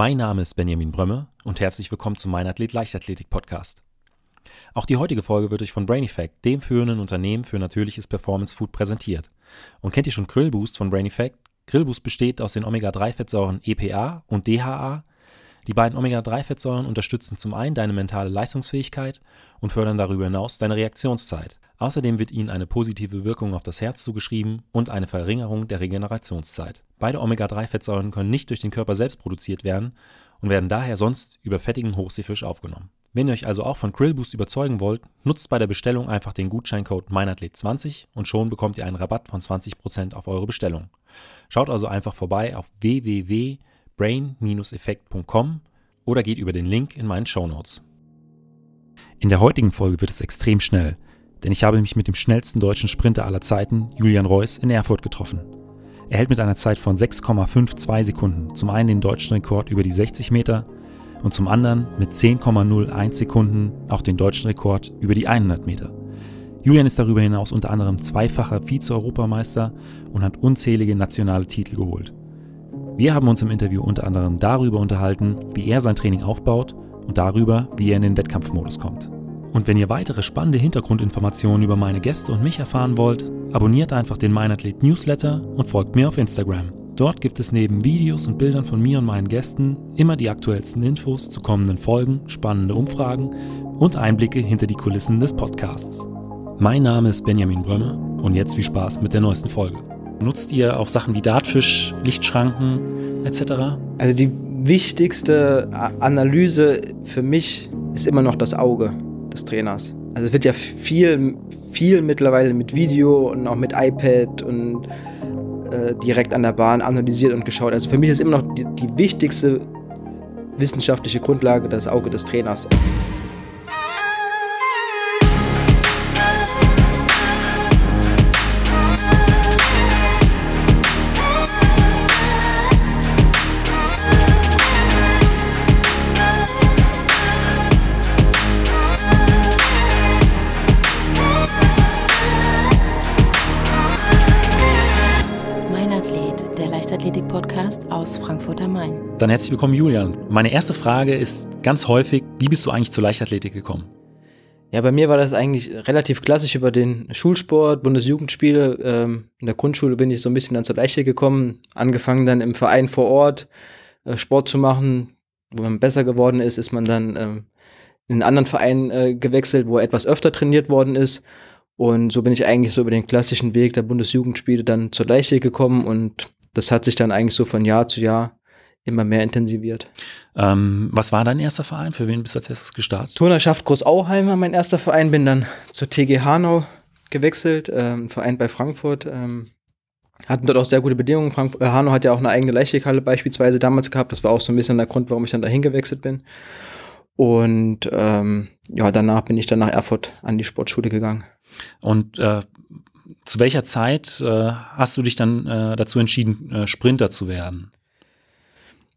Mein Name ist Benjamin Brömme und herzlich willkommen zum Mein Athlet Leichtathletik Podcast. Auch die heutige Folge wird euch von Brain Effect, dem führenden Unternehmen für natürliches Performance Food, präsentiert. Und kennt ihr schon Grillboost von Brain Effect? Grillboost besteht aus den Omega-3-Fettsäuren EPA und DHA. Die beiden Omega-3-Fettsäuren unterstützen zum einen deine mentale Leistungsfähigkeit und fördern darüber hinaus deine Reaktionszeit. Außerdem wird ihnen eine positive Wirkung auf das Herz zugeschrieben und eine Verringerung der Regenerationszeit. Beide Omega-3-Fettsäuren können nicht durch den Körper selbst produziert werden und werden daher sonst über fettigen Hochseefisch aufgenommen. Wenn ihr euch also auch von Grillboost überzeugen wollt, nutzt bei der Bestellung einfach den Gutscheincode meinathlet20 und schon bekommt ihr einen Rabatt von 20% auf eure Bestellung. Schaut also einfach vorbei auf www.brain-effekt.com oder geht über den Link in meinen Shownotes. In der heutigen Folge wird es extrem schnell, denn ich habe mich mit dem schnellsten deutschen Sprinter aller Zeiten, Julian Reus, in Erfurt getroffen. Er hält mit einer Zeit von 6,52 Sekunden zum einen den deutschen Rekord über die 60 Meter und zum anderen mit 10,01 Sekunden auch den deutschen Rekord über die 100 Meter. Julian ist darüber hinaus unter anderem zweifacher Vize-Europameister und hat unzählige nationale Titel geholt. Wir haben uns im Interview unter anderem darüber unterhalten, wie er sein Training aufbaut und darüber, wie er in den Wettkampfmodus kommt. Und wenn ihr weitere spannende Hintergrundinformationen über meine Gäste und mich erfahren wollt, abonniert einfach den Meinathlet Newsletter und folgt mir auf Instagram. Dort gibt es neben Videos und Bildern von mir und meinen Gästen immer die aktuellsten Infos zu kommenden Folgen, spannende Umfragen und Einblicke hinter die Kulissen des Podcasts. Mein Name ist Benjamin Brömme und jetzt viel Spaß mit der neuesten Folge. Nutzt ihr auch Sachen wie Dartfish, Lichtschranken etc.? Also die wichtigste Analyse für mich ist immer noch das Auge des Trainers. Also es wird ja viel mittlerweile mit Video und auch mit iPad und direkt an der Bahn analysiert und geschaut. Also für mich ist immer noch die wichtigste wissenschaftliche Grundlage das Auge des Trainers. Aus Frankfurt am Main. Dann herzlich willkommen, Julian. Meine erste Frage ist ganz häufig, wie bist du eigentlich zur Leichtathletik gekommen? Ja, bei mir war das eigentlich relativ klassisch über den Schulsport, Bundesjugendspiele. In der Grundschule bin ich so ein bisschen dann zur Leichtathletik gekommen, angefangen dann im Verein vor Ort Sport zu machen. Wo man besser geworden ist, ist man dann in einen anderen Verein gewechselt, wo etwas öfter trainiert worden ist. Und so bin ich eigentlich so über den klassischen Weg der Bundesjugendspiele dann zur Leichtathletik gekommen und das hat sich dann eigentlich so von Jahr zu Jahr immer mehr intensiviert. Was war dein erster Verein? Für wen bist du als erstes gestartet? Turnerschaft Großauheim war mein erster Verein. Bin dann zur TG Hanau gewechselt, Verein bei Frankfurt. Hatten dort auch sehr gute Bedingungen. Hanau hat ja auch eine eigene Leichtathletikhalle beispielsweise damals gehabt. Das war auch so ein bisschen der Grund, warum ich dann dahin gewechselt bin. Und danach bin ich dann nach Erfurt an die Sportschule gegangen. Und zu welcher Zeit hast du dich dann dazu entschieden, Sprinter zu werden?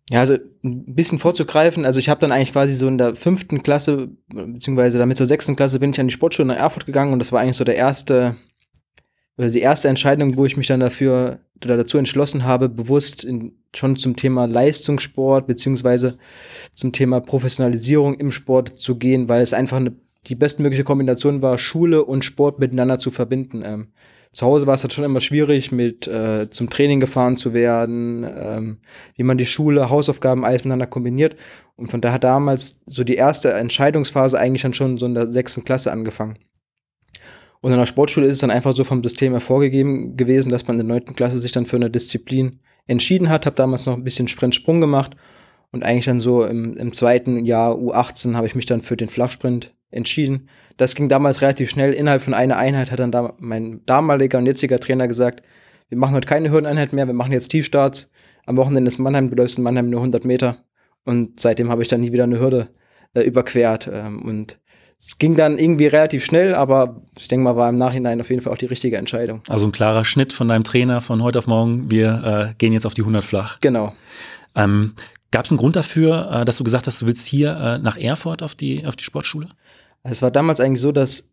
Ja, also ein bisschen vorzugreifen. Also ich habe dann eigentlich quasi so in der 5. Klasse, beziehungsweise damit zur 6. Klasse bin ich an die Sportschule nach Erfurt gegangen und das war eigentlich so die erste Entscheidung, wo ich mich dann dazu entschlossen habe, bewusst schon zum Thema Leistungssport, beziehungsweise zum Thema Professionalisierung im Sport zu gehen, weil es einfach die bestmögliche Kombination war, Schule und Sport miteinander zu verbinden. Zu Hause war es halt schon immer schwierig, mit zum Training gefahren zu werden, wie man die Schule, Hausaufgaben, alles miteinander kombiniert. Und von daher hat damals so die erste Entscheidungsphase eigentlich dann schon so in der 6. Klasse angefangen. Und in der Sportschule ist es dann einfach so vom System her vorgegeben gewesen, dass man in der 9. Klasse sich dann für eine Disziplin entschieden hat. Habe damals noch ein bisschen Sprint-Sprung gemacht und eigentlich dann so im zweiten Jahr U18 habe ich mich dann für den Flachsprint entschieden. Das ging damals relativ schnell. Innerhalb von einer Einheit hat dann mein damaliger und jetziger Trainer gesagt, wir machen heute keine Hürdeneinheit mehr, wir machen jetzt Tiefstarts. Am Wochenende ist Mannheim, du läufst in Mannheim nur 100 Meter. Und seitdem habe ich dann nie wieder eine Hürde überquert. Und es ging dann irgendwie relativ schnell, aber ich denke mal, war im Nachhinein auf jeden Fall auch die richtige Entscheidung. Also ein klarer Schnitt von deinem Trainer von heute auf morgen, wir gehen jetzt auf die 100 flach. Genau. Gab es einen Grund dafür, dass du gesagt hast, du willst hier nach Erfurt auf die Sportschule? Also es war damals eigentlich so, dass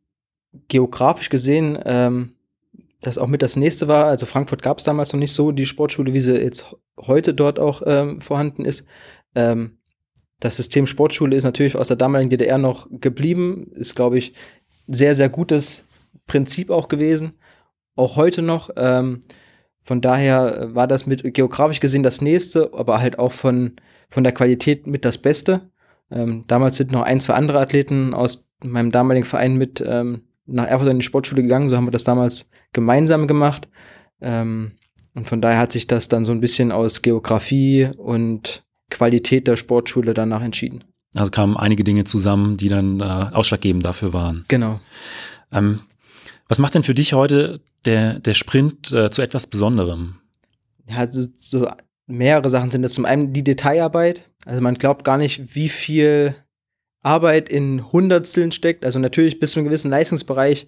geografisch gesehen das auch mit das Nächste war. Also Frankfurt gab es damals noch nicht so die Sportschule, wie sie jetzt heute dort auch vorhanden ist. Das System Sportschule ist natürlich aus der damaligen DDR noch geblieben, ist, glaube ich, sehr, sehr gutes Prinzip auch gewesen, auch heute noch. Von daher war das mit geografisch gesehen das Nächste, aber halt auch von der Qualität mit das Beste. Damals sind noch ein, zwei andere Athleten aus meinem damaligen Verein mit nach Erfurt in die Sportschule gegangen, so haben wir das damals gemeinsam gemacht. Und von daher hat sich das dann so ein bisschen aus Geografie und Qualität der Sportschule danach entschieden. Also kamen einige Dinge zusammen, die dann ausschlaggebend dafür waren. Genau. Was macht denn für dich heute der Sprint zu etwas Besonderem? Ja, so mehrere Sachen sind das. Zum einen die Detailarbeit. Also man glaubt gar nicht, wie viel Arbeit in Hundertsteln steckt. Also natürlich bis zu einem gewissen Leistungsbereich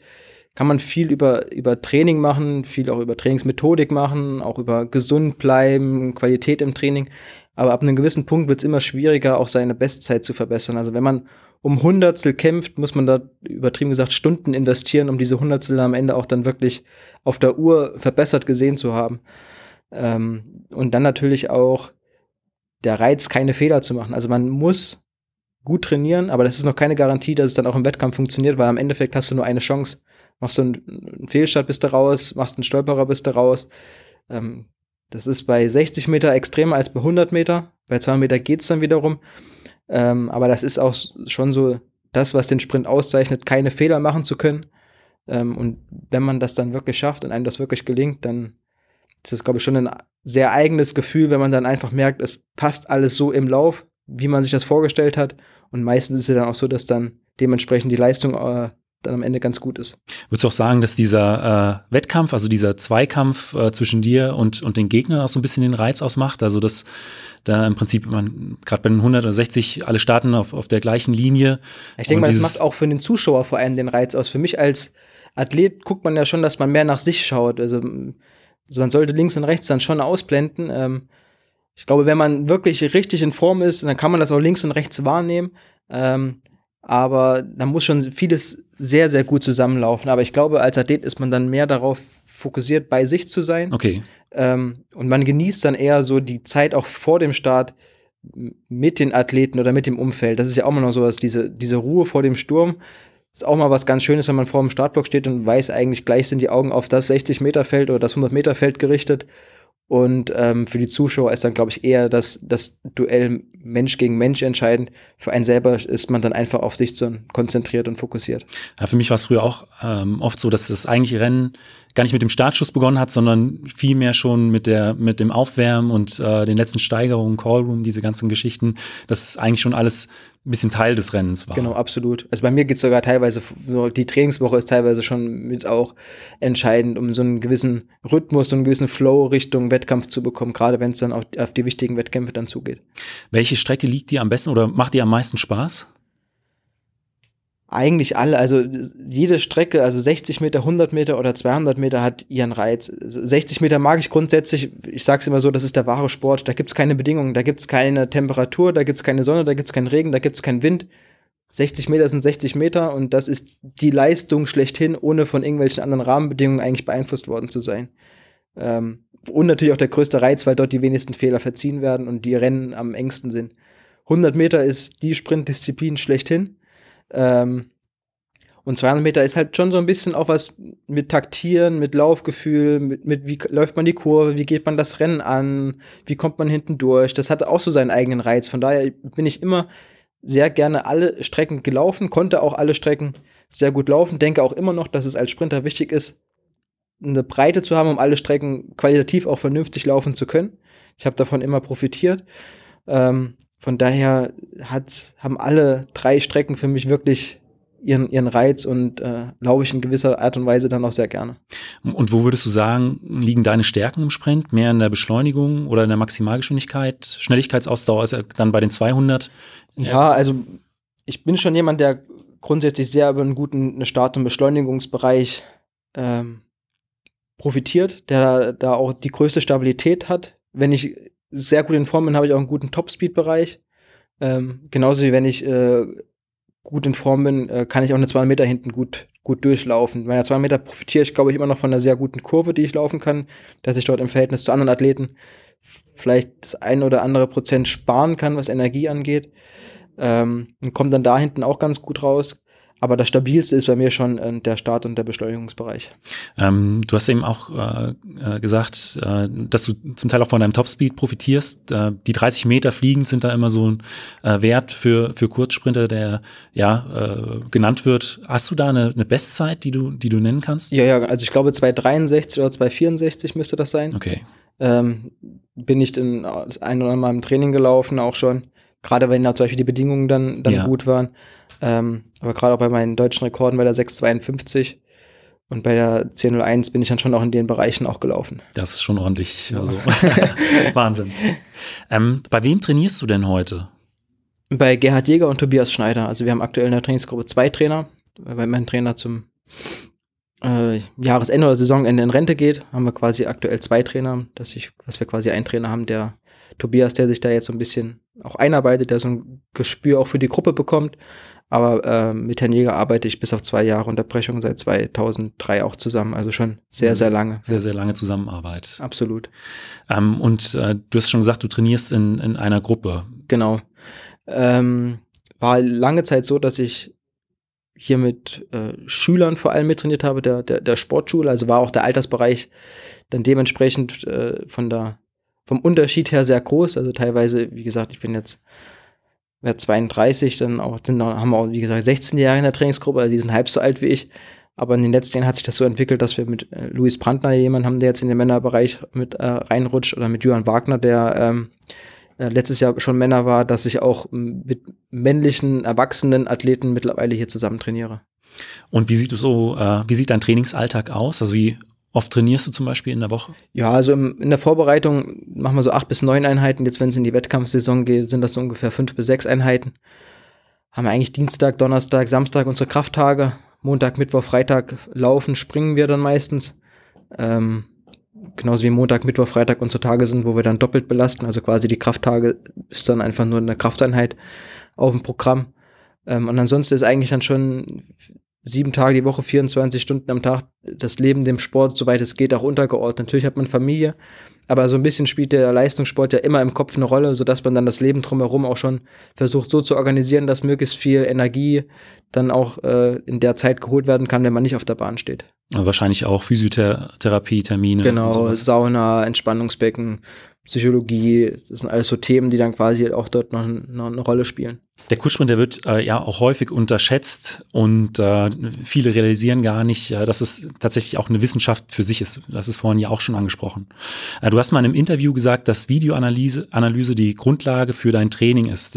kann man viel über Training machen, viel auch über Trainingsmethodik machen, auch über gesund bleiben, Qualität im Training. Aber ab einem gewissen Punkt wird es immer schwieriger, auch seine Bestzeit zu verbessern. Also wenn man um Hundertstel kämpft, muss man da übertrieben gesagt Stunden investieren, um diese Hundertstel am Ende auch dann wirklich auf der Uhr verbessert gesehen zu haben. Und dann natürlich auch der Reiz, keine Fehler zu machen. Also man muss gut trainieren, aber das ist noch keine Garantie, dass es dann auch im Wettkampf funktioniert, weil am Endeffekt hast du nur eine Chance. Machst du einen Fehlstart, bist du raus, machst einen Stolperer, bist du raus. Das ist bei 60 Meter extremer als bei 100 Meter. Bei 200 Meter geht es dann wiederum. Aber das ist auch schon so das, was den Sprint auszeichnet, keine Fehler machen zu können. Und wenn man das dann wirklich schafft und einem das wirklich gelingt, dann ist das, glaube ich, schon ein sehr eigenes Gefühl, wenn man dann einfach merkt, es passt alles so im Lauf, wie man sich das vorgestellt hat. Und meistens ist es dann auch so, dass dann dementsprechend die Leistung dann am Ende ganz gut ist. Würdest du auch sagen, dass dieser Wettkampf, also dieser Zweikampf zwischen dir und den Gegnern auch so ein bisschen den Reiz ausmacht? Also dass da im Prinzip man gerade bei den 100 oder 60 alle starten auf der gleichen Linie. Ich denke mal, das macht auch für den Zuschauer vor allem den Reiz aus. Für mich als Athlet guckt man ja schon, dass man mehr nach sich schaut. Also man sollte links und rechts dann schon ausblenden. Ich glaube, wenn man wirklich richtig in Form ist, dann kann man das auch links und rechts wahrnehmen. Aber da muss schon vieles sehr, sehr gut zusammenlaufen. Aber ich glaube, als Athlet ist man dann mehr darauf fokussiert, bei sich zu sein. Okay. Und man genießt dann eher so die Zeit auch vor dem Start mit den Athleten oder mit dem Umfeld. Das ist ja auch immer noch sowas, diese Ruhe vor dem Sturm. Ist auch mal was ganz Schönes, wenn man vor dem Startblock steht und weiß eigentlich, gleich sind die Augen auf das 60-Meter-Feld oder das 100-Meter-Feld gerichtet. Und für die Zuschauer ist dann, glaube ich, eher das Duell Mensch gegen Mensch entscheidend. Für einen selber ist man dann einfach auf sich so konzentriert und fokussiert. Ja, für mich war es früher auch oft so, dass das eigentliche Rennen gar nicht mit dem Startschuss begonnen hat, sondern vielmehr schon mit dem Aufwärmen und den letzten Steigerungen, Callroom, diese ganzen Geschichten, dass eigentlich schon alles ein bisschen Teil des Rennens war. Genau, absolut. Also bei mir geht es sogar teilweise, die Trainingswoche ist teilweise schon mit auch entscheidend, um so einen gewissen Rhythmus, so einen gewissen Flow Richtung Wettkampf zu bekommen, gerade wenn es dann auf die wichtigen Wettkämpfe dann zugeht. Welche Strecke liegt dir am besten oder macht dir am meisten Spaß? Eigentlich alle, also jede Strecke, also 60 Meter, 100 Meter oder 200 Meter hat ihren Reiz. 60 Meter mag ich grundsätzlich, ich sag's immer so, das ist der wahre Sport, da gibt's keine Bedingungen, da gibt's keine Temperatur, da gibt's keine Sonne, da gibt's keinen Regen, da gibt's keinen Wind. 60 Meter sind 60 Meter und das ist die Leistung schlechthin, ohne von irgendwelchen anderen Rahmenbedingungen eigentlich beeinflusst worden zu sein. Und natürlich auch der größte Reiz, weil dort die wenigsten Fehler verziehen werden und die Rennen am engsten sind. 100 Meter ist die Sprintdisziplin schlechthin. Und 200 Meter ist halt schon so ein bisschen auch was mit Taktieren, mit Laufgefühl, mit wie läuft man die Kurve, wie geht man das Rennen an, wie kommt man hinten durch. Das hatte auch so seinen eigenen Reiz. Von daher bin ich immer sehr gerne alle Strecken gelaufen, konnte auch alle Strecken sehr gut laufen, denke auch immer noch, dass es als Sprinter wichtig ist, eine Breite zu haben, um alle Strecken qualitativ auch vernünftig laufen zu können. Ich habe davon immer profitiert. Von daher haben alle drei Strecken für mich wirklich ihren Reiz und laufe ich in gewisser Art und Weise dann auch sehr gerne. Und wo würdest du sagen, liegen deine Stärken im Sprint? Mehr in der Beschleunigung oder in der Maximalgeschwindigkeit? Schnelligkeitsausdauer ist dann bei den 200? Ja, also ich bin schon jemand, der grundsätzlich sehr über einen guten Start- und Beschleunigungsbereich profitiert, der da auch die größte Stabilität hat. Wenn ich sehr gut in Form bin, habe ich auch einen guten Topspeed-Bereich. Genauso wie wenn ich gut in Form bin, kann ich auch eine 200 Meter hinten gut durchlaufen. Bei einer 200 Meter profitiere ich, glaube ich, immer noch von einer sehr guten Kurve, die ich laufen kann, dass ich dort im Verhältnis zu anderen Athleten vielleicht das ein oder andere Prozent sparen kann, was Energie angeht. Und kommt dann da hinten auch ganz gut raus. Aber das Stabilste ist bei mir schon der Start- und der Beschleunigungsbereich. Du hast eben auch gesagt, dass du zum Teil auch von deinem Topspeed profitierst. Die 30 Meter fliegend sind da immer so ein Wert für Kurzsprinter, der ja genannt wird. Hast du da eine Bestzeit, die du nennen kannst? Ja, also ich glaube 2,63 oder 2,64 müsste das sein. Okay. Bin ich das ein oder andere Mal im Training gelaufen auch schon. Gerade wenn da zum Beispiel die Bedingungen dann gut waren. Aber gerade auch bei meinen deutschen Rekorden bei der 6,52 und bei der 10,01 bin ich dann schon auch in den Bereichen auch gelaufen. Das ist schon ordentlich. Also. Wahnsinn. Bei wem trainierst du denn heute? Bei Gerhard Jäger und Tobias Schneider. Also wir haben aktuell in der Trainingsgruppe 2 Trainer. Weil mein Trainer zum Jahresende oder Saisonende in Rente geht, haben wir quasi aktuell 2 Trainer, dass wir quasi einen Trainer haben, der Tobias, der sich da jetzt so ein bisschen auch einarbeitet, der so ein Gespür auch für die Gruppe bekommt. Aber mit Herrn Jäger arbeite ich bis auf 2 Jahre Unterbrechung seit 2003 auch zusammen. Also schon sehr, sehr lange. Sehr, sehr lange Zusammenarbeit. Absolut. Du hast schon gesagt, du trainierst in einer Gruppe. Genau. War lange Zeit so, dass ich hier mit Schülern vor allem mittrainiert habe, der Sportschule. Also war auch der Altersbereich dann dementsprechend vom Unterschied her sehr groß, also teilweise, wie gesagt, ich bin jetzt 32, haben wir auch, wie gesagt, 16 Jahre in der Trainingsgruppe, also die sind halb so alt wie ich, aber in den letzten Jahren hat sich das so entwickelt, dass wir mit Luis Brandner jemanden haben, der jetzt in den Männerbereich mit reinrutscht, oder mit Jürgen Wagner, der letztes Jahr schon Männer war, dass ich auch mit männlichen, erwachsenen Athleten mittlerweile hier zusammen trainiere. Und wie sieht dein Trainingsalltag aus? Also wie oft trainierst du zum Beispiel in der Woche? Ja, also in der Vorbereitung machen wir so 8 bis 9 Einheiten. Jetzt, wenn es in die Wettkampfsaison geht, sind das so ungefähr 5 bis 6 Einheiten. Haben wir eigentlich Dienstag, Donnerstag, Samstag unsere Krafttage. Montag, Mittwoch, Freitag laufen, springen wir dann meistens. Genauso wie Montag, Mittwoch, Freitag unsere Tage sind, wo wir dann doppelt belasten. Also quasi die Krafttage ist dann einfach nur eine Krafteinheit auf dem Programm. Und ansonsten ist eigentlich dann schon 7 Tage die Woche, 24 Stunden am Tag, das Leben dem Sport, soweit es geht, auch untergeordnet. Natürlich hat man Familie, aber so ein bisschen spielt der Leistungssport ja immer im Kopf eine Rolle, sodass man dann das Leben drumherum auch schon versucht so zu organisieren, dass möglichst viel Energie dann auch in der Zeit geholt werden kann, wenn man nicht auf der Bahn steht. Also wahrscheinlich auch Physiotherapie-Termine. Genau, Sauna, Entspannungsbecken, Psychologie, das sind alles so Themen, die dann quasi auch dort noch eine Rolle spielen. Der Kurzsprint, der wird ja auch häufig unterschätzt und viele realisieren gar nicht, dass es tatsächlich auch eine Wissenschaft für sich ist. Das ist vorhin ja auch schon angesprochen. Du hast mal in einem Interview gesagt, dass Videoanalyse die Grundlage für dein Training ist.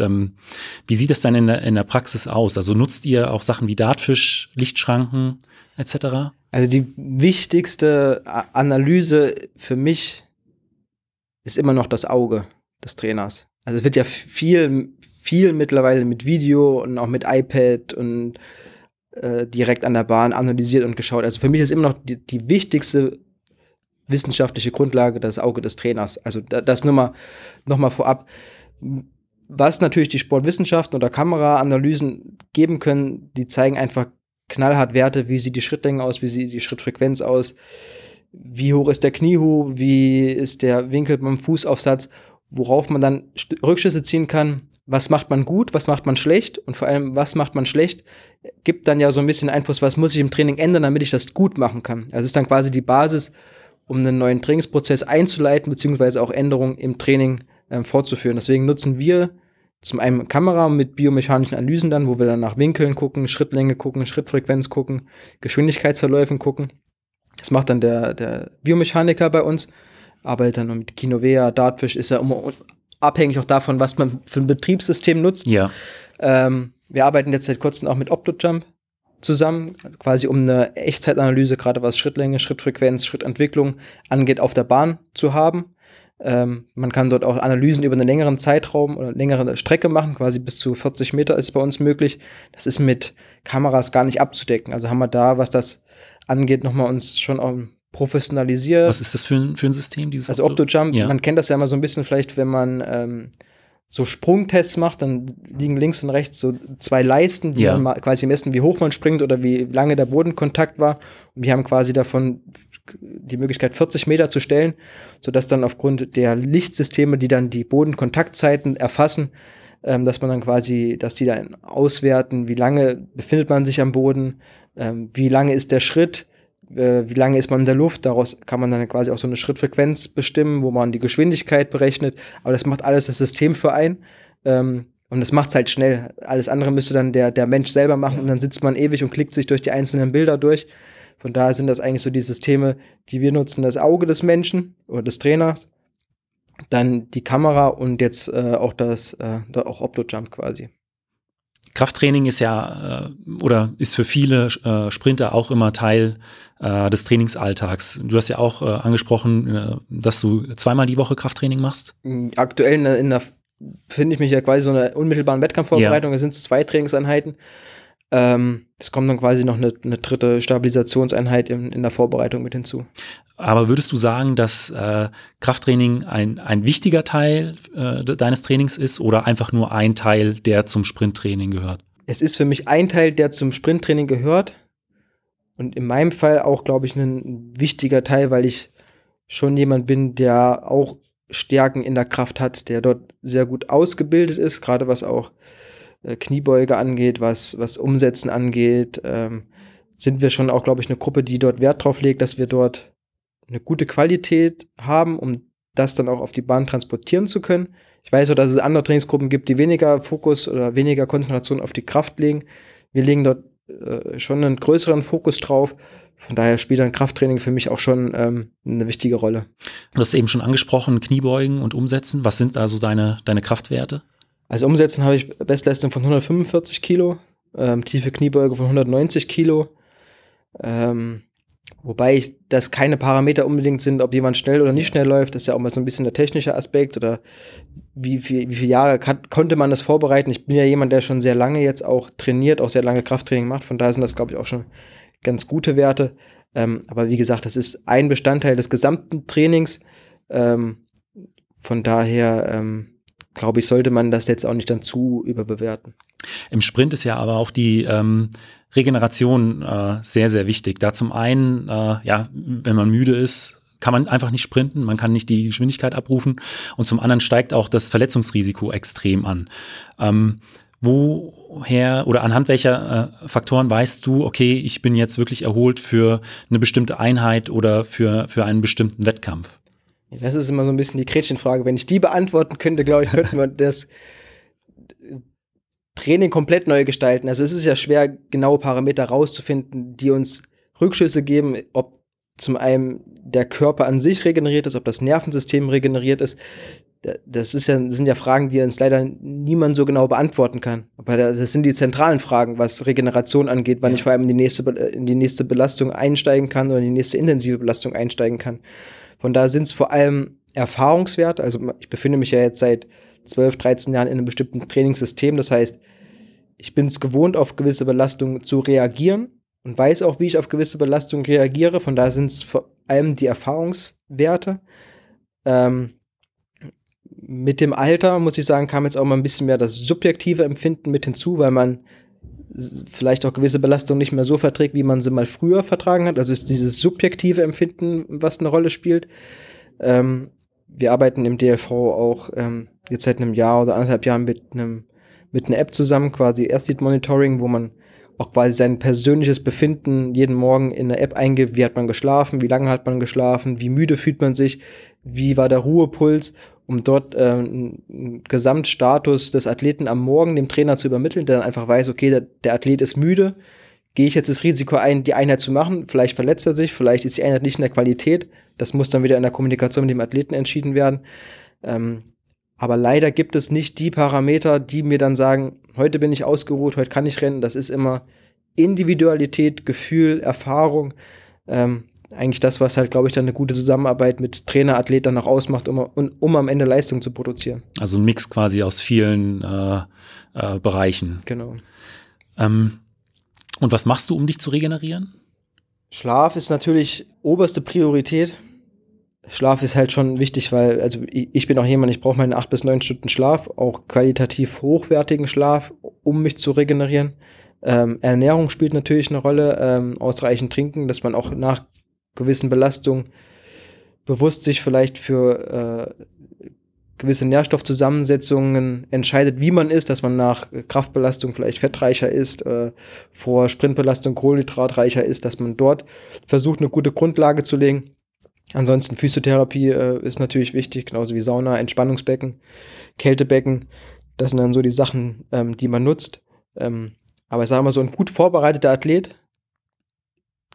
Wie sieht das dann in der Praxis aus? Also nutzt ihr auch Sachen wie Dartfish, Lichtschranken etc.? Also die wichtigste Analyse für mich ist immer noch das Auge des Trainers. Also es wird ja viel mittlerweile mit Video und auch mit iPad und direkt an der Bahn analysiert und geschaut. Also für mich ist immer noch die wichtigste wissenschaftliche Grundlage das Auge des Trainers. Also das nur mal nochmal vorab. Was natürlich die Sportwissenschaften oder Kameraanalysen geben können, die zeigen einfach knallhart Werte, wie sieht die Schrittlänge aus, wie sieht die Schrittfrequenz aus, wie hoch ist der Kniehub, wie ist der Winkel beim Fußaufsatz, worauf man dann Rückschlüsse ziehen kann, was macht man gut, was macht man schlecht und vor allem, was macht man schlecht, gibt dann ja so ein bisschen Einfluss, was muss ich im Training ändern, damit ich das gut machen kann. Also ist dann quasi die Basis, um einen neuen Trainingsprozess einzuleiten, beziehungsweise auch Änderungen im Training fortzuführen. Deswegen nutzen wir zum einen Kamera mit biomechanischen Analysen dann, wo wir dann nach Winkeln gucken, Schrittlänge gucken, Schrittfrequenz gucken, Geschwindigkeitsverläufen gucken. Das macht dann der Biomechaniker bei uns, arbeitet dann mit Kinovea, Dartfish, ist ja immer abhängig auch davon, was man für ein Betriebssystem nutzt. Ja. Wir arbeiten jetzt seit kurzem auch mit OptoJump zusammen, also quasi um eine Echtzeitanalyse, gerade was Schrittlänge, Schrittfrequenz, Schrittentwicklung angeht, auf der Bahn zu haben. Man kann dort auch Analysen über einen längeren Zeitraum oder längere Strecke machen, quasi bis zu 40 Meter ist bei uns möglich. Das ist mit Kameras gar nicht abzudecken. Also haben wir da, was das angeht, nochmal uns schon auch professionalisiert. Was ist das für ein System? Dieses OptoJump, man kennt das ja immer so ein bisschen vielleicht, wenn man so Sprungtests macht, dann liegen links und rechts so zwei Leisten, die dann mal quasi messen, wie hoch man springt oder wie lange der Bodenkontakt war. Und wir haben quasi davon die Möglichkeit, 40 Meter zu stellen, sodass dann aufgrund der Lichtsysteme, die dann die Bodenkontaktzeiten erfassen, dass man dann quasi, dass die dann auswerten, wie lange befindet man sich am Boden, wie lange ist der Schritt, wie lange ist man in der Luft, daraus kann man dann quasi auch so eine Schrittfrequenz bestimmen, wo man die Geschwindigkeit berechnet, aber das macht alles das System für einen und das macht's halt schnell. Alles andere müsste dann der Mensch selber machen und dann sitzt man ewig und klickt sich durch die einzelnen Bilder durch. Von daher sind das eigentlich so die Systeme, die wir nutzen, das Auge des Menschen oder des Trainers, dann die Kamera und jetzt auch OptoJump quasi. Krafttraining ist ja oder ist für viele Sprinter auch immer Teil des Trainingsalltags. Du hast ja auch angesprochen, dass du zweimal die Woche Krafttraining machst. Aktuell in der finde ich mich ja quasi so in einer unmittelbaren Wettkampfvorbereitung, da sind es 2 Trainingseinheiten. Es kommt dann quasi noch eine dritte Stabilisationseinheit in der Vorbereitung mit hinzu. Aber würdest du sagen, dass Krafttraining ein wichtiger Teil deines Trainings ist oder einfach nur ein Teil, der zum Sprinttraining gehört? Es ist für mich ein Teil, der zum Sprinttraining gehört und in meinem Fall auch, glaube ich, ein wichtiger Teil, weil ich schon jemand bin, der auch Stärken in der Kraft hat, der dort sehr gut ausgebildet ist, gerade was auch Kniebeuge angeht, was Umsetzen angeht, sind wir schon auch, glaube ich, eine Gruppe, die dort Wert drauf legt, dass wir dort eine gute Qualität haben, um das dann auch auf die Bahn transportieren zu können. Ich weiß auch, dass es andere Trainingsgruppen gibt, die weniger Fokus oder weniger Konzentration auf die Kraft legen. Wir legen dort schon einen größeren Fokus drauf. Von daher spielt dann Krafttraining für mich auch schon eine wichtige Rolle. Du hast eben schon angesprochen, Kniebeugen und Umsetzen. Was sind also deine Kraftwerte? Also Umsetzen habe ich Bestleistung von 145 Kilo, tiefe Kniebeuge von 190 Kilo, wobei das keine Parameter unbedingt sind, ob jemand schnell oder nicht schnell läuft, das ist ja auch mal so ein bisschen der technische Aspekt oder wie viele Jahre konnte man das vorbereiten. Ich bin ja jemand, der schon sehr lange jetzt auch trainiert, auch sehr lange Krafttraining macht, von daher sind das, glaube ich, auch schon ganz gute Werte, aber wie gesagt, das ist ein Bestandteil des gesamten Trainings, von daher glaube ich, sollte man das jetzt auch nicht dann zu überbewerten. Im Sprint ist ja aber auch die Regeneration sehr, sehr wichtig. Da zum einen, wenn man müde ist, kann man einfach nicht sprinten, man kann nicht die Geschwindigkeit abrufen und zum anderen steigt auch das Verletzungsrisiko extrem an. Woher oder anhand welcher Faktoren weißt du, okay, ich bin jetzt wirklich erholt für eine bestimmte Einheit oder für einen bestimmten Wettkampf? Das ist immer so ein bisschen die Gretchenfrage. Wenn ich die beantworten könnte, glaube ich, könnten wir das Training komplett neu gestalten. Also es ist ja schwer, genaue Parameter rauszufinden, die uns Rückschlüsse geben, ob zum einen der Körper an sich regeneriert ist, ob das Nervensystem regeneriert ist. Das sind ja Fragen, die uns leider niemand so genau beantworten kann. Aber das sind die zentralen Fragen, was Regeneration angeht, wann ich vor allem in die nächste Belastung einsteigen kann oder in die nächste intensive Belastung einsteigen kann. Von da sind es vor allem Erfahrungswerte. Also ich befinde mich ja jetzt seit 12, 13 Jahren in einem bestimmten Trainingssystem. Das heißt, ich bin es gewohnt, auf gewisse Belastungen zu reagieren und weiß auch, wie ich auf gewisse Belastungen reagiere. Von da sind es vor allem die Erfahrungswerte. Mit dem Alter, muss ich sagen, kam jetzt auch mal ein bisschen mehr das subjektive Empfinden mit hinzu, weil man vielleicht auch gewisse Belastungen nicht mehr so verträgt, wie man sie mal früher vertragen hat. Also ist dieses subjektive Empfinden, was eine Rolle spielt. Wir arbeiten im DLV auch jetzt seit einem Jahr oder 1,5 Jahren mit einer App zusammen, quasi Athlete Monitoring, wo man auch quasi sein persönliches Befinden jeden Morgen in der App eingibt. Wie hat man geschlafen? Wie lange hat man geschlafen? Wie müde fühlt man sich? Wie war der Ruhepuls? Um dort einen Gesamtstatus des Athleten am Morgen dem Trainer zu übermitteln, der dann einfach weiß, okay, der Athlet ist müde, gehe ich jetzt das Risiko ein, die Einheit zu machen, vielleicht verletzt er sich, vielleicht ist die Einheit nicht in der Qualität, das muss dann wieder in der Kommunikation mit dem Athleten entschieden werden. Aber leider gibt es nicht die Parameter, die mir dann sagen, heute bin ich ausgeruht, heute kann ich rennen, das ist immer Individualität, Gefühl, Erfahrung, eigentlich das, was halt, glaube ich, dann eine gute Zusammenarbeit mit Trainer, Athlet dann noch ausmacht, um am Ende Leistung zu produzieren. Also ein Mix quasi aus vielen Bereichen. Genau. Und was machst du, um dich zu regenerieren? Schlaf ist natürlich oberste Priorität. Schlaf ist halt schon wichtig, weil, also ich bin auch jemand, ich brauche meine 8 bis 9 Stunden Schlaf, auch qualitativ hochwertigen Schlaf, um mich zu regenerieren. Ernährung spielt natürlich eine Rolle, ausreichend trinken, dass man auch nach gewissen Belastungen bewusst sich vielleicht für gewisse Nährstoffzusammensetzungen entscheidet, wie man ist, dass man nach Kraftbelastung vielleicht fettreicher ist, vor Sprintbelastung kohlenhydratreicher ist, dass man dort versucht, eine gute Grundlage zu legen. Ansonsten Physiotherapie ist natürlich wichtig, genauso wie Sauna, Entspannungsbecken, Kältebecken. Das sind dann so die Sachen, die man nutzt. Aber ich sage mal so, ein gut vorbereiteter Athlet,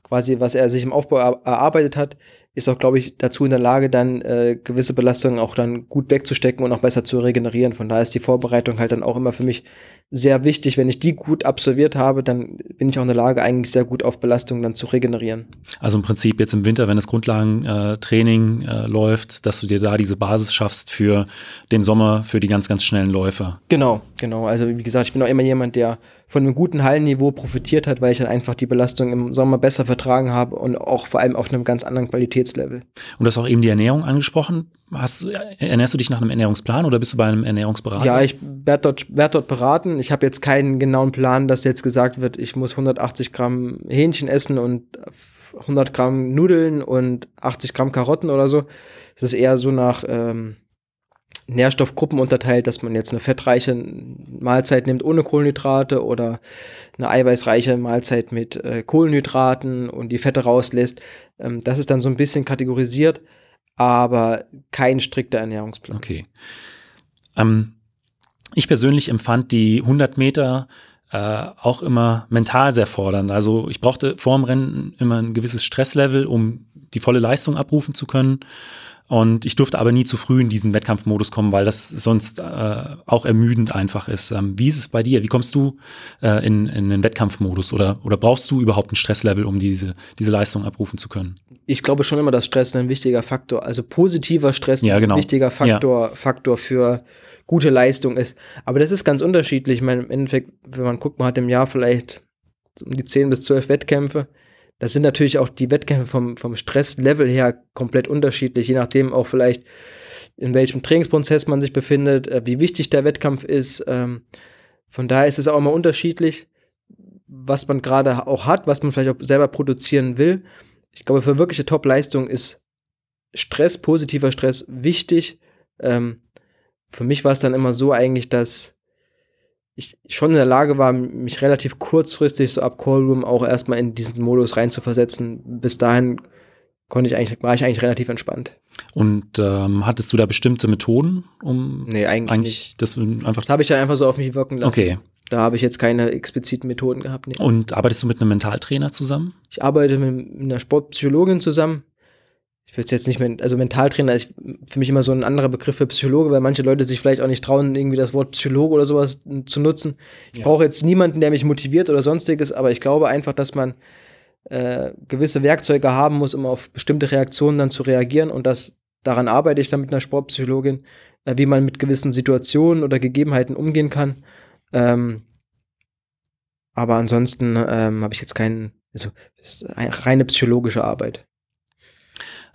quasi was er sich im Aufbau erarbeitet hat, ist auch, glaube ich, dazu in der Lage, dann gewisse Belastungen auch dann gut wegzustecken und auch besser zu regenerieren. Von daher ist die Vorbereitung halt dann auch immer für mich sehr wichtig. Wenn ich die gut absolviert habe, dann bin ich auch in der Lage, eigentlich sehr gut auf Belastungen dann zu regenerieren. Also im Prinzip jetzt im Winter, wenn das Grundlagentraining läuft, dass du dir da diese Basis schaffst für den Sommer, für die ganz, ganz schnellen Läufe. Genau. Also wie gesagt, ich bin auch immer jemand, der von einem guten Hallenniveau profitiert hat, weil ich dann einfach die Belastung im Sommer besser vertragen habe und auch vor allem auf einem ganz anderen Qualitätslevel. Und du hast auch eben die Ernährung angesprochen. Ernährst du dich nach einem Ernährungsplan oder bist du bei einem Ernährungsberater? Ja, ich werd dort beraten. Ich habe jetzt keinen genauen Plan, dass jetzt gesagt wird, ich muss 180 Gramm Hähnchen essen und 100 Gramm Nudeln und 80 Gramm Karotten oder so. Es ist eher so nach Nährstoffgruppen unterteilt, dass man jetzt eine fettreiche Mahlzeit nimmt ohne Kohlenhydrate oder eine eiweißreiche Mahlzeit mit Kohlenhydraten und die Fette rauslässt. Das ist dann so ein bisschen kategorisiert, aber kein strikter Ernährungsplan. Okay. Ich persönlich empfand die 100 Meter auch immer mental sehr fordernd. Also ich brauchte vor dem Rennen immer ein gewisses Stresslevel, um die volle Leistung abrufen zu können. Und ich durfte aber nie zu früh in diesen Wettkampfmodus kommen, weil das sonst auch ermüdend einfach ist. Wie ist es bei dir? Wie kommst du in den Wettkampfmodus? Oder brauchst du überhaupt ein Stresslevel, um diese Leistung abrufen zu können? Ich glaube schon immer, dass Stress ein wichtiger Faktor, also positiver Stress ein wichtiger Faktor für gute Leistung ist. Aber das ist ganz unterschiedlich. Ich meine, im Endeffekt, wenn man guckt, man hat im Jahr vielleicht um die 10 bis 12 Wettkämpfe. Das sind natürlich auch die Wettkämpfe vom Stresslevel her komplett unterschiedlich, je nachdem auch vielleicht, in welchem Trainingsprozess man sich befindet, wie wichtig der Wettkampf ist. Von daher ist es auch immer unterschiedlich, was man gerade auch hat, was man vielleicht auch selber produzieren will. Ich glaube, für wirkliche Top-Leistung ist Stress, positiver Stress wichtig. Für mich war es dann immer so eigentlich, dass ich schon in der Lage war, mich relativ kurzfristig so ab Callroom auch erstmal in diesen Modus reinzuversetzen. Bis dahin war ich eigentlich relativ entspannt. Und hattest du da bestimmte Methoden, um? Nee, eigentlich nicht. Das habe ich dann einfach so auf mich wirken lassen. Okay. Da habe ich jetzt keine expliziten Methoden gehabt. Nee. Und arbeitest du mit einem Mentaltrainer zusammen? Ich arbeite mit einer Sportpsychologin zusammen. Ich will es jetzt nicht mehr, also Mentaltrainer ist für mich immer so ein anderer Begriff für Psychologe, weil manche Leute sich vielleicht auch nicht trauen, irgendwie das Wort Psychologe oder sowas zu nutzen. Ich brauche jetzt niemanden, der mich motiviert oder sonstiges, aber ich glaube einfach, dass man gewisse Werkzeuge haben muss, um auf bestimmte Reaktionen dann zu reagieren, und daran arbeite ich dann mit einer Sportpsychologin, wie man mit gewissen Situationen oder Gegebenheiten umgehen kann. Aber ansonsten habe ich jetzt es ist eine reine psychologische Arbeit.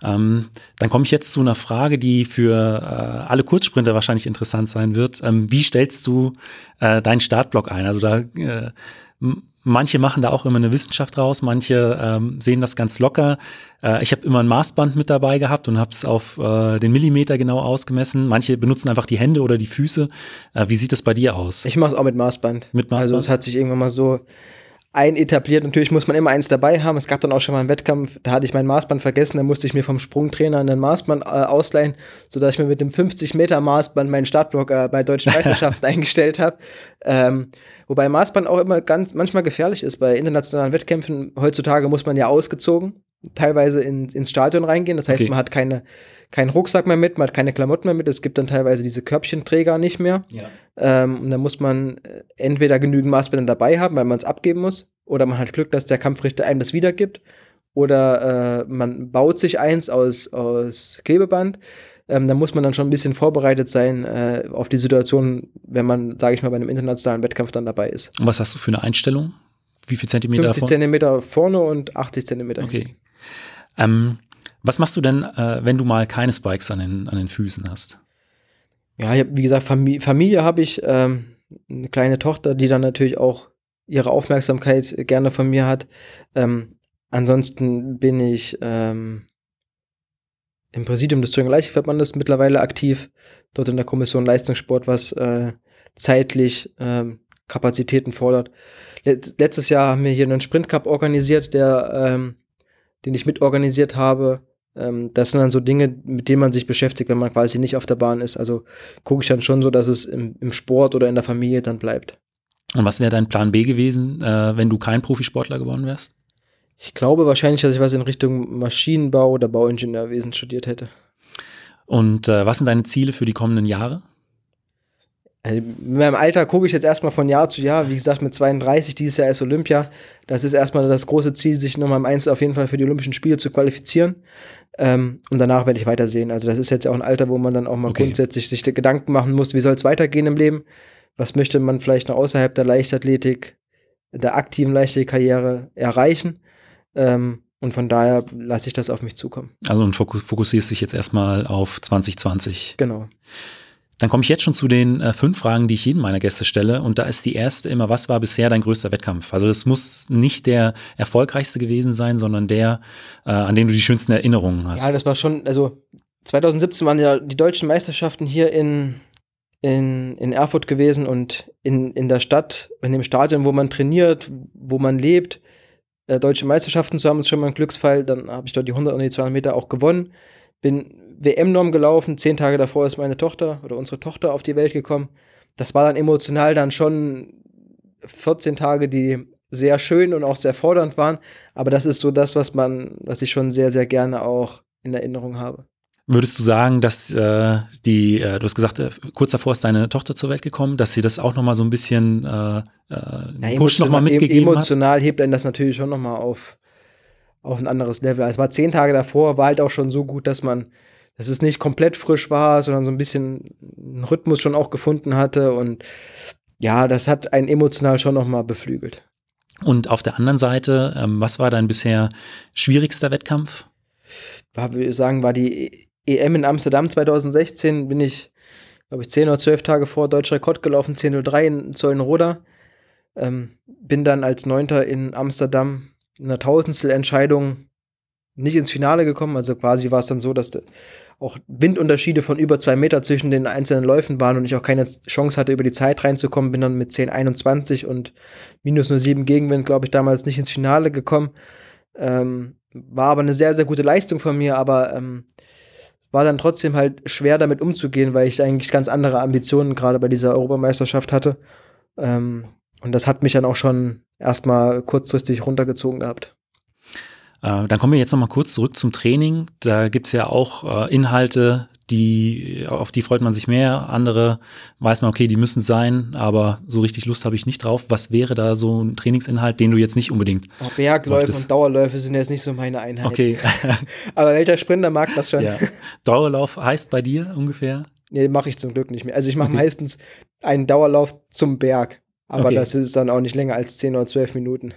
Dann komme ich jetzt zu einer Frage, die für alle Kurzsprinter wahrscheinlich interessant sein wird. Wie stellst du deinen Startblock ein? Also da manche machen da auch immer eine Wissenschaft raus, manche sehen das ganz locker. Ich habe immer ein Maßband mit dabei gehabt und habe es auf den Millimeter genau ausgemessen. Manche benutzen einfach die Hände oder die Füße. Wie sieht das bei dir aus? Ich mache es auch mit Maßband. Also es hat sich irgendwann mal so etabliert. Natürlich muss man immer eins dabei haben. Es gab dann auch schon mal einen Wettkampf, da hatte ich mein Maßband vergessen, da musste ich mir vom Sprungtrainer ein Maßband ausleihen, sodass ich mir mit dem 50-Meter-Maßband meinen Startblock bei deutschen Meisterschaften eingestellt habe. Wobei Maßband auch immer manchmal gefährlich ist. Bei internationalen Wettkämpfen heutzutage muss man ja ausgezogen teilweise ins Stadion reingehen. Das heißt, man hat keinen Rucksack mehr mit, man hat keine Klamotten mehr mit. Es gibt dann teilweise diese Körbchenträger nicht mehr. Ja. Und dann muss man entweder genügend Maßbänder dabei haben, weil man es abgeben muss, oder man hat Glück, dass der Kampfrichter einem das wiedergibt, oder man baut sich eins aus Klebeband. Da muss man dann schon ein bisschen vorbereitet sein auf die Situation, wenn man, sage ich mal, bei einem internationalen Wettkampf dann dabei ist. Und was hast du für eine Einstellung? Wie viel Zentimeter? 50 Zentimeter vorne und 80 Zentimeter. Okay. Was machst du denn, wenn du mal keine Spikes an den Füßen hast? Ja, ich hab, wie gesagt, Familie habe ich, eine kleine Tochter, die dann natürlich auch ihre Aufmerksamkeit gerne von mir hat. Ansonsten bin ich im Präsidium des Thüringer Leichtathletikverbandes mittlerweile aktiv, dort in der Kommission Leistungssport, was zeitlich Kapazitäten fordert. Letztes Jahr haben wir hier einen Sprint Cup organisiert, den ich mitorganisiert habe. Das sind dann so Dinge, mit denen man sich beschäftigt, wenn man quasi nicht auf der Bahn ist. Also gucke ich dann schon so, dass es im Sport oder in der Familie dann bleibt. Und was wäre dein Plan B gewesen, wenn du kein Profisportler geworden wärst? Ich glaube wahrscheinlich, dass ich was in Richtung Maschinenbau oder Bauingenieurwesen studiert hätte. Und was sind deine Ziele für die kommenden Jahre? Also in meinem Alter gucke ich jetzt erstmal von Jahr zu Jahr. Wie gesagt, mit 32, dieses Jahr ist Olympia. Das ist erstmal das große Ziel, sich nochmal im Einzel auf jeden Fall für die Olympischen Spiele zu qualifizieren. Und danach werde ich weitersehen. Also das ist jetzt ja auch ein Alter, wo man dann auch mal grundsätzlich sich Gedanken machen muss, wie soll es weitergehen im Leben? Was möchte man vielleicht noch außerhalb der Leichtathletik, der aktiven Leichtathletikkarriere erreichen? Und von daher lasse ich das auf mich zukommen. Also und fokussierst dich jetzt erstmal auf 2020. Genau. Dann komme ich jetzt schon zu den 5 Fragen, die ich jedem meiner Gäste stelle. Und da ist die erste immer, was war bisher dein größter Wettkampf? Also das muss nicht der erfolgreichste gewesen sein, sondern der, an den du die schönsten Erinnerungen hast. Ja, das war schon, also 2017 waren ja die deutschen Meisterschaften hier in Erfurt gewesen und in der Stadt, in dem Stadion, wo man trainiert, wo man lebt. Deutsche Meisterschaften zu haben, ist schon mal ein Glücksfall. Dann habe ich dort die 100 und die 200 Meter auch gewonnen. Bin WM-Norm gelaufen. 10 Tage davor ist meine Tochter oder unsere Tochter auf die Welt gekommen. Das war dann emotional dann schon 14 Tage, die sehr schön und auch sehr fordernd waren. Aber das ist so das, was ich schon sehr, sehr gerne auch in Erinnerung habe. Würdest du sagen, dass du hast gesagt, kurz davor ist deine Tochter zur Welt gekommen, dass sie das auch nochmal so ein bisschen Push nochmal mitgegeben hat? Emotional hebt einen das natürlich schon nochmal auf ein anderes Level. Also es war 10 Tage davor, war halt auch schon so gut, dass es nicht komplett frisch war, sondern so ein bisschen einen Rhythmus schon auch gefunden hatte. Und ja, das hat einen emotional schon nochmal beflügelt. Und auf der anderen Seite, was war dein bisher schwierigster Wettkampf? War die EM in Amsterdam 2016, bin ich, glaube ich, 10 oder 12 Tage vor deutscher Rekord gelaufen, 10:03 in Zollenroda. Bin dann als 9. in Amsterdam in einer Tausendstel-Entscheidung nicht ins Finale gekommen. Also quasi war es dann so, dass auch Windunterschiede von über 2 Meter zwischen den einzelnen Läufen waren und ich auch keine Chance hatte, über die Zeit reinzukommen. Bin dann mit 10:21 und minus 0,7 Gegenwind, glaube ich, damals nicht ins Finale gekommen. War aber eine sehr, sehr gute Leistung von mir, aber war dann trotzdem halt schwer damit umzugehen, weil ich eigentlich ganz andere Ambitionen gerade bei dieser Europameisterschaft hatte. Und das hat mich dann auch schon erstmal kurzfristig runtergezogen gehabt. Dann kommen wir jetzt nochmal kurz zurück zum Training. Da gibt es ja auch Inhalte, auf die freut man sich mehr. Andere weiß man, okay, die müssen sein, aber so richtig Lust habe ich nicht drauf. Was wäre da so ein Trainingsinhalt, den du jetzt nicht unbedingt Bergläufe und Dauerläufe sind jetzt nicht so meine Einheit. Okay. Aber welcher Sprinter mag das schon? Ja. Dauerlauf heißt bei dir ungefähr? Nee, mache ich zum Glück nicht mehr. Also ich mache meistens einen Dauerlauf zum Berg, aber das ist dann auch nicht länger als 10 oder 12 Minuten.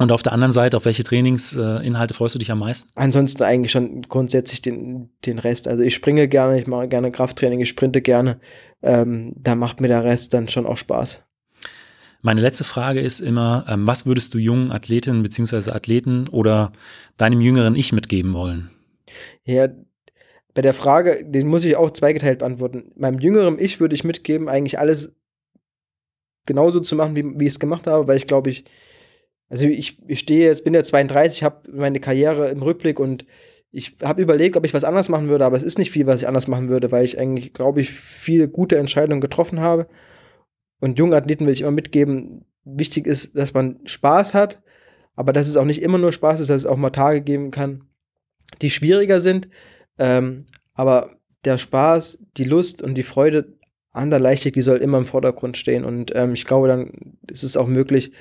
Und auf der anderen Seite, auf welche Trainingsinhalte freust du dich am meisten? Ansonsten eigentlich schon grundsätzlich den Rest. Also ich springe gerne, ich mache gerne Krafttraining, ich sprinte gerne. Da macht mir der Rest dann schon auch Spaß. Meine letzte Frage ist immer, was würdest du jungen Athletinnen bzw. Athleten oder deinem jüngeren Ich mitgeben wollen? Ja, bei der Frage, den muss ich auch zweigeteilt beantworten. Meinem jüngeren Ich würde ich mitgeben, eigentlich alles genauso zu machen, wie ich es gemacht habe, weil ich glaube, also ich stehe jetzt, bin ja 32, habe meine Karriere im Rückblick und ich habe überlegt, ob ich was anders machen würde, aber es ist nicht viel, was ich anders machen würde, weil ich eigentlich, glaube ich, viele gute Entscheidungen getroffen habe. Und jungen Athleten will ich immer mitgeben, wichtig ist, dass man Spaß hat, aber dass es auch nicht immer nur Spaß ist, dass es auch mal Tage geben kann, die schwieriger sind, aber der Spaß, die Lust und die Freude an der Leichtathletik, die soll immer im Vordergrund stehen und ich glaube, dann ist es auch möglich,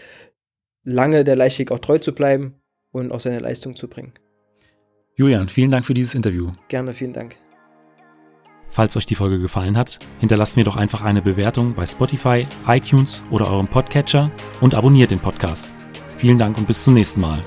lange der Leichtathletik auch treu zu bleiben und auch seine Leistung zu bringen. Julian, vielen Dank für dieses Interview. Gerne, vielen Dank. Falls euch die Folge gefallen hat, hinterlasst mir doch einfach eine Bewertung bei Spotify, iTunes oder eurem Podcatcher und abonniert den Podcast. Vielen Dank und bis zum nächsten Mal.